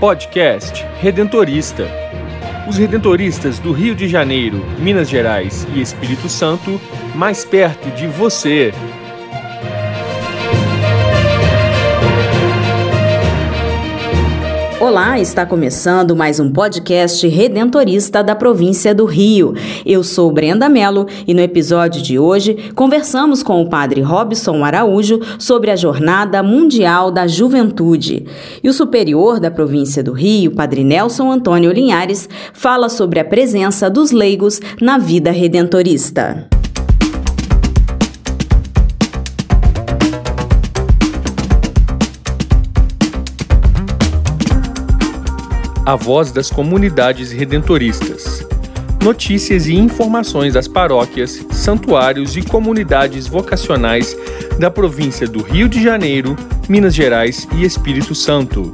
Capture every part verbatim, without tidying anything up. Podcast Redentorista. Os redentoristas do Rio de Janeiro, Minas Gerais e Espírito Santo, mais perto de você. Olá, está começando mais um podcast redentorista da província do Rio. Eu sou Brenda Mello e no episódio de hoje conversamos com o padre Robson Araújo sobre a Jornada Mundial da Juventude. E o superior da província do Rio, padre Nelson Antônio Linhares, fala sobre a presença dos leigos na vida redentorista. A voz das comunidades redentoristas. Notícias e informações das paróquias, santuários e comunidades vocacionais da província do Rio de Janeiro, Minas Gerais e Espírito Santo.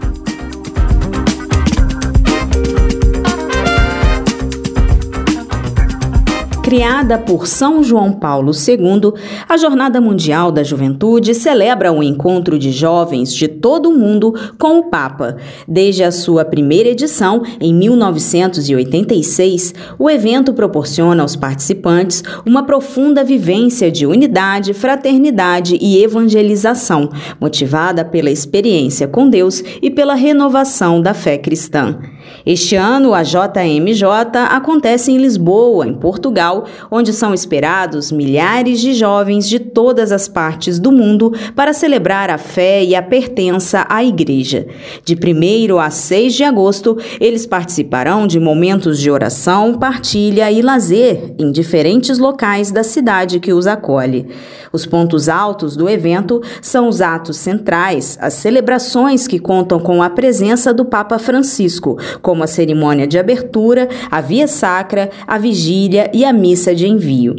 Criada por São João Paulo segundo, a Jornada Mundial da Juventude celebra o encontro de jovens de todo o mundo com o Papa. Desde a sua primeira edição, em mil novecentos e oitenta e seis, o evento proporciona aos participantes uma profunda vivência de unidade, fraternidade e evangelização, motivada pela experiência com Deus e pela renovação da fé cristã. Este ano, a J M J acontece em Lisboa, em Portugal, onde são esperados milhares de jovens de todas as partes do mundo para celebrar a fé e a pertença à Igreja. De primeiro a seis de agosto, eles participarão de momentos de oração, partilha e lazer em diferentes locais da cidade que os acolhe. Os pontos altos do evento são os atos centrais, as celebrações que contam com a presença do Papa Francisco, como a cerimônia de abertura, a via sacra, a vigília e a missa de envio.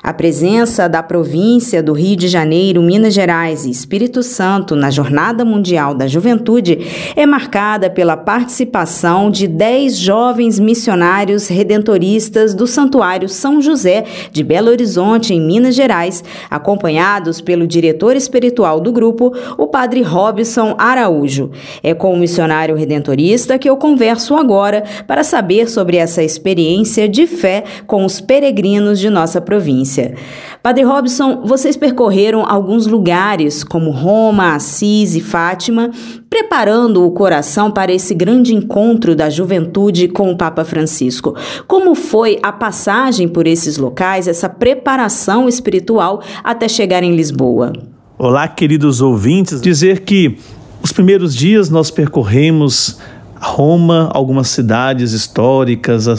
A presença da província do Rio de Janeiro, Minas Gerais e Espírito Santo na Jornada Mundial da Juventude é marcada pela participação de dez jovens missionários redentoristas do Santuário São José de Belo Horizonte, em Minas Gerais, acompanhados pelo diretor espiritual do grupo, o padre Robson Araújo. É com o missionário redentorista que eu converso agora para saber sobre essa experiência de fé com os peregrinos de nossa província. Padre Robson, vocês percorreram alguns lugares como Roma, Assis e Fátima, preparando o coração para esse grande encontro da juventude com o Papa Francisco. Como foi a passagem por esses locais, essa preparação espiritual até chegar em Lisboa? Olá, queridos ouvintes. Dizer que os primeiros dias nós percorremos Roma, algumas cidades históricas, a,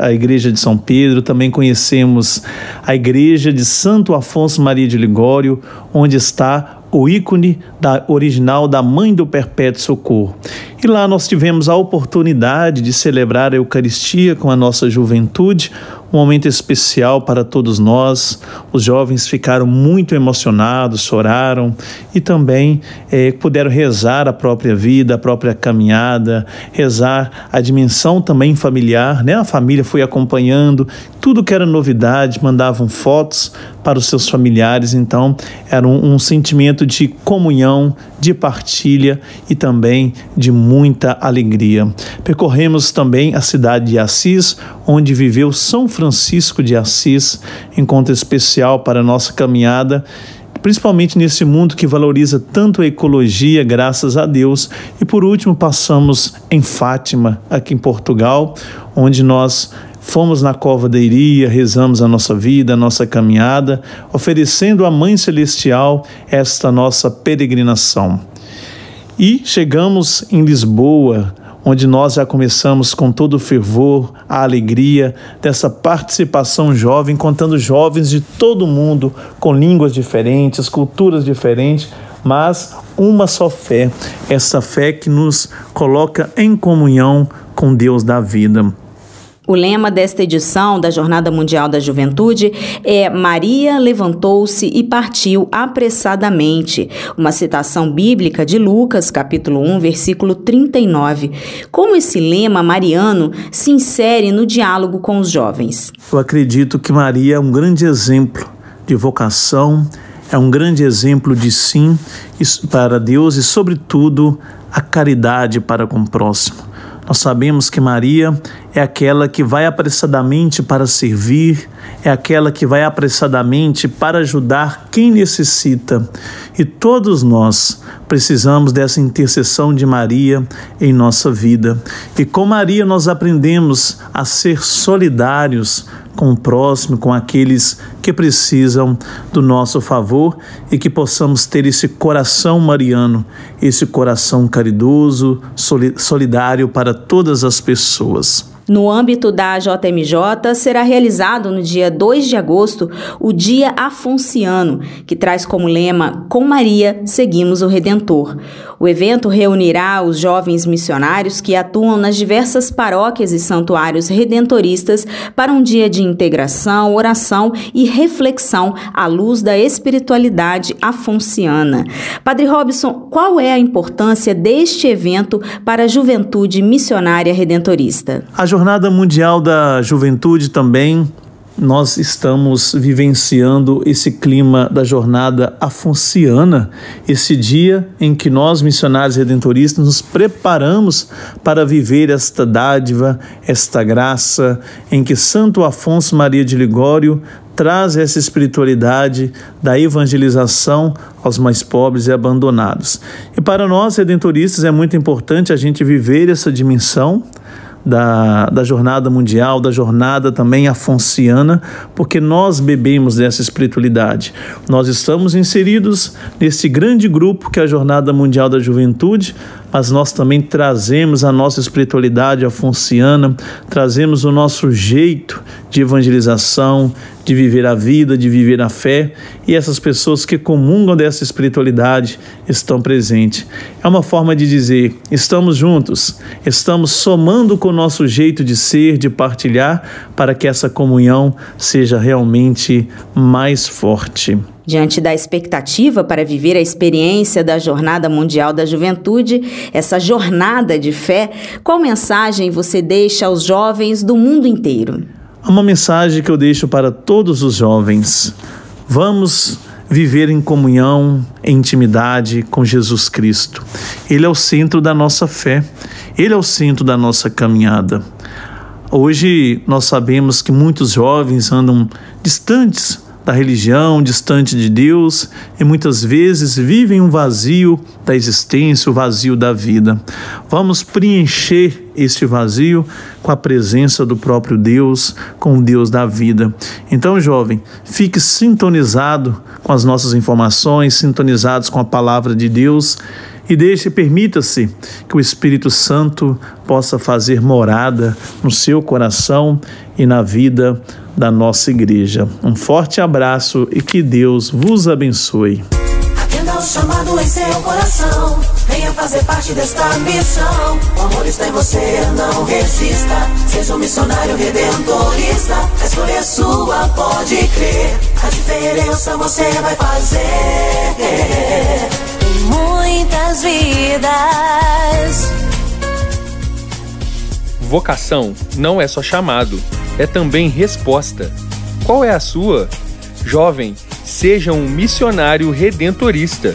a, a Igreja de São Pedro, também conhecemos a Igreja de Santo Afonso Maria de Ligório, onde está o ícone da, original da Mãe do Perpétuo Socorro. E lá nós tivemos a oportunidade de celebrar a Eucaristia com a nossa juventude, um momento especial para todos nós. Os jovens ficaram muito emocionados, choraram e também eh, puderam rezar a própria vida, a própria caminhada, rezar a dimensão também familiar, né? A família foi acompanhando, tudo que era novidade, mandavam fotos para os seus familiares, então era um, um sentimento de comunhão, de partilha e também de muita alegria. Percorremos também a cidade de Assis, onde viveu São Francisco de Assis, encontro especial para a nossa caminhada, principalmente nesse mundo que valoriza tanto a ecologia, graças a Deus. E por último, passamos em Fátima, aqui em Portugal, onde nós fomos na Cova da Iria, rezamos a nossa vida, a nossa caminhada, oferecendo à Mãe Celestial esta nossa peregrinação. E chegamos em Lisboa, onde nós já começamos com todo o fervor, a alegria dessa participação jovem, contando jovens de todo o mundo, com línguas diferentes, culturas diferentes, mas uma só fé, essa fé que nos coloca em comunhão com Deus da vida. O lema desta edição da Jornada Mundial da Juventude é Maria levantou-se e partiu apressadamente, uma citação bíblica de Lucas, capítulo um, versículo trinta e nove. Como esse lema mariano se insere no diálogo com os jovens? Eu acredito que Maria é um grande exemplo de vocação, é um grande exemplo de sim para Deus e, sobretudo, a caridade para com o próximo. Nós sabemos que Maria é aquela que vai apressadamente para servir, é aquela que vai apressadamente para ajudar quem necessita. E todos nós precisamos dessa intercessão de Maria em nossa vida. E com Maria nós aprendemos a ser solidários com o próximo, com aqueles que precisam do nosso favor, e que possamos ter esse coração mariano, esse coração caridoso, solidário para todas as pessoas. No âmbito da J M J, será realizado no dia dois de agosto o Dia Afonsiano, que traz como lema "Com Maria, seguimos o Redentor". O evento reunirá os jovens missionários que atuam nas diversas paróquias e santuários redentoristas para um dia de integração, oração e reflexão à luz da espiritualidade afonsiana. Padre Robson, qual é a importância deste evento para a juventude missionária redentorista? A Jornada Mundial da Juventude também, nós estamos vivenciando esse clima da jornada afonsiana, esse dia em que nós, missionários redentoristas, nos preparamos para viver esta dádiva, esta graça, em que Santo Afonso Maria de Ligório traz essa espiritualidade da evangelização aos mais pobres e abandonados. E para nós, redentoristas, é muito importante a gente viver essa dimensão Da, da jornada mundial, da jornada também afonsiana, porque nós bebemos dessa espiritualidade. Nós estamos inseridos nesse grande grupo que é a Jornada Mundial da Juventude, mas nós também trazemos a nossa espiritualidade afonsiana, trazemos o nosso jeito de evangelização, de viver a vida, de viver a fé, e essas pessoas que comungam dessa espiritualidade estão presentes. É uma forma de dizer: estamos juntos, estamos somando com o nosso jeito de ser, de partilhar, para que essa comunhão seja realmente mais forte. Diante da expectativa para viver a experiência da Jornada Mundial da Juventude, essa jornada de fé, qual mensagem você deixa aos jovens do mundo inteiro? Uma mensagem que eu deixo para todos os jovens: vamos viver em comunhão, em intimidade com Jesus Cristo. Ele é o centro da nossa fé, ele é o centro da nossa caminhada. Hoje nós sabemos que muitos jovens andam distantes da religião, distante de Deus, e muitas vezes vivem um vazio da existência, o vazio da vida. Vamos preencher este vazio com a presença do próprio Deus, com o Deus da vida. Então, jovem, fique sintonizado com as nossas informações, sintonizados com a palavra de Deus, e deixe, permita-se que o Espírito Santo possa fazer morada no seu coração e na vida da nossa igreja. Um forte abraço e que Deus vos abençoe. Atenda ao chamado em seu coração, venha fazer parte desta missão. O amor está em você, não resista. Seja um missionário redentorista, a escolha é sua, pode crer. A diferença você vai fazer em muitas vidas. Vocação não é só chamado, é também resposta. Qual é a sua? Jovem, seja um missionário redentorista.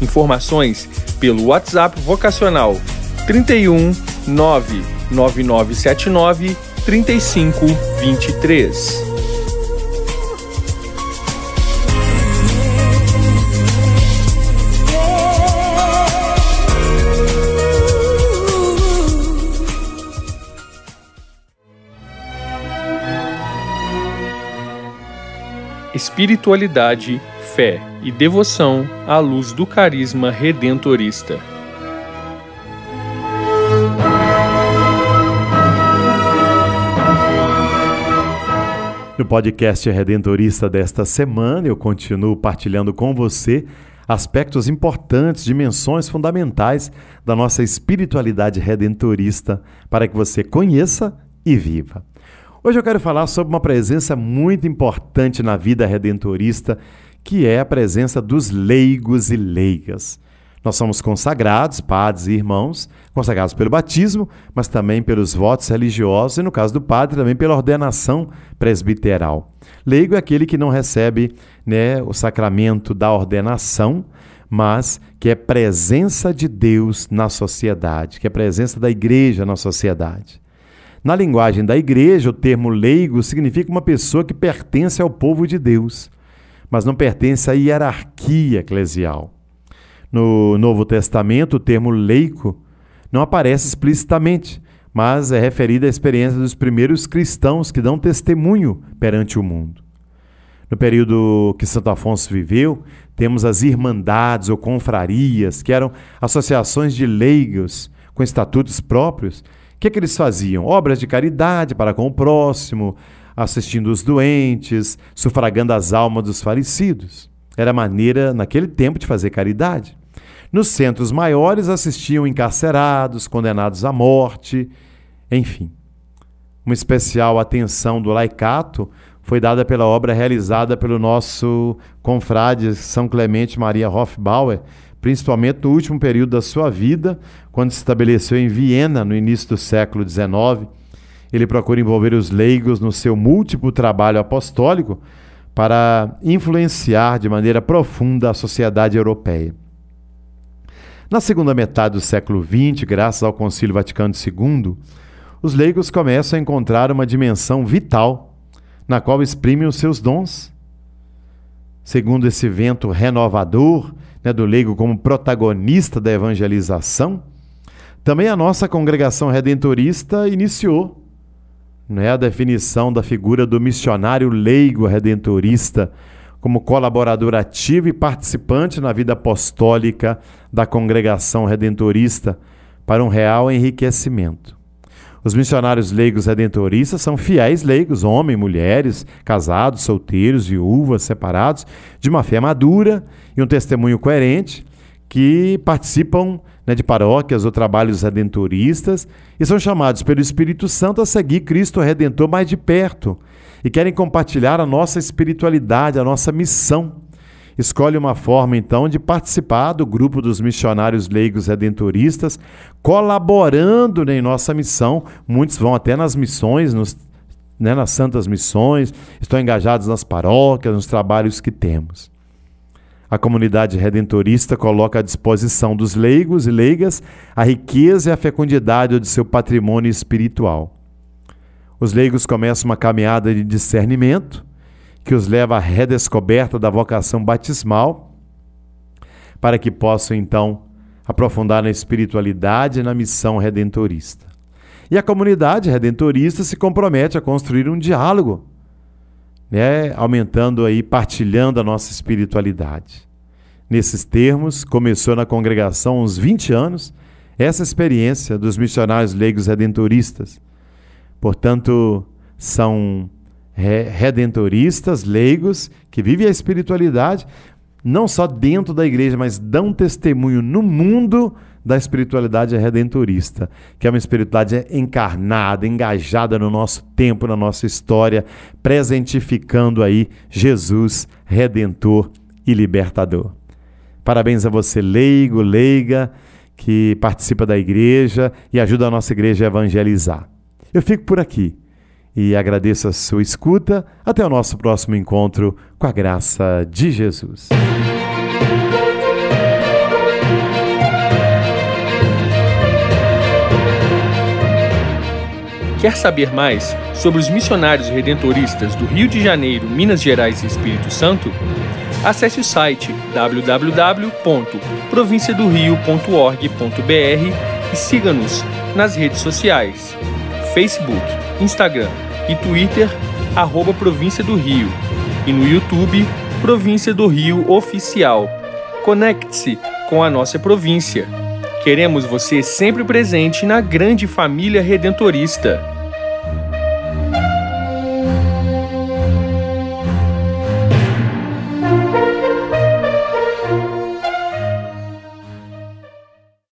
Informações pelo WhatsApp vocacional trinta e um, nove nove nove sete nove, trinta e cinco vinte e três. Espiritualidade, fé e devoção à luz do carisma redentorista. No podcast Redentorista desta semana, eu continuo partilhando com você aspectos importantes, dimensões fundamentais da nossa espiritualidade redentorista para que você conheça e viva. Hoje eu quero falar sobre uma presença muito importante na vida redentorista, que é a presença dos leigos e leigas. Nós somos consagrados, padres e irmãos, consagrados pelo batismo, mas também pelos votos religiosos e, no caso do padre, também pela ordenação presbiteral. Leigo é aquele que não recebe, né, o sacramento da ordenação, mas que é presença de Deus na sociedade, que é presença da igreja na sociedade. Na linguagem da igreja, o termo leigo significa uma pessoa que pertence ao povo de Deus, mas não pertence à hierarquia eclesial. No Novo Testamento, o termo leigo não aparece explicitamente, mas é referido à experiência dos primeiros cristãos que dão testemunho perante o mundo. No período que Santo Afonso viveu, temos as irmandades ou confrarias, que eram associações de leigos com estatutos próprios. O que é que eles faziam? Obras de caridade para com o próximo, assistindo os doentes, sufragando as almas dos falecidos. Era a maneira, naquele tempo, de fazer caridade. Nos centros maiores assistiam encarcerados, condenados à morte, enfim. Uma especial atenção do laicato foi dada pela obra realizada pelo nosso confrade São Clemente Maria Hoffbauer, principalmente no último período da sua vida, quando se estabeleceu em Viena, no início do século dezenove. Ele procura envolver os leigos no seu múltiplo trabalho apostólico para influenciar de maneira profunda a sociedade europeia. Na segunda metade do século vinte, graças ao Concílio Vaticano segundo, os leigos começam a encontrar uma dimensão vital na qual exprimem os seus dons. Segundo esse vento renovador, né, do leigo como protagonista da evangelização, também a nossa congregação redentorista iniciou, né, a definição da figura do missionário leigo redentorista como colaborador ativo e participante na vida apostólica da congregação redentorista para um real enriquecimento. Os missionários leigos redentoristas são fiéis leigos, homens, mulheres, casados, solteiros, viúvas, separados, de uma fé madura e um testemunho coerente, que participam, né, de paróquias ou trabalhos redentoristas e são chamados pelo Espírito Santo a seguir Cristo Redentor mais de perto e querem compartilhar a nossa espiritualidade, a nossa missão. Escolhe uma forma, então, de participar do grupo dos missionários leigos redentoristas, colaborando em nossa missão. Muitos vão até nas missões, nos, né, nas santas missões, estão engajados nas paróquias, nos trabalhos que temos. A comunidade redentorista coloca à disposição dos leigos e leigas a riqueza e a fecundidade de seu patrimônio espiritual. Os leigos começam uma caminhada de discernimento, que os leva à redescoberta da vocação batismal, para que possam, então, aprofundar na espiritualidade e na missão redentorista. E a comunidade redentorista se compromete a construir um diálogo, né, aumentando aí, partilhando a nossa espiritualidade. Nesses termos, começou na congregação há uns vinte anos, essa experiência dos missionários leigos redentoristas. Portanto, são redentoristas, leigos, que vivem a espiritualidade, não só dentro da igreja, mas dão testemunho no mundo da espiritualidade redentorista, que é uma espiritualidade encarnada, engajada no nosso tempo, na nossa história, presentificando aí Jesus, Redentor e Libertador. Parabéns a você, leigo, leiga, que participa da igreja e ajuda a nossa igreja a evangelizar. Eu fico por aqui e agradeço a sua escuta. Até o nosso próximo encontro, com a graça de Jesus. Quer saber mais sobre os missionários redentoristas do Rio de Janeiro, Minas Gerais e Espírito Santo? Acesse o site w w w ponto provincia do rio ponto org ponto b r e siga-nos nas redes sociais, Facebook, Instagram e Twitter, arroba Província do Rio, e no YouTube, Província do Rio Oficial. Conecte-se com a nossa província. Queremos você sempre presente na grande família redentorista.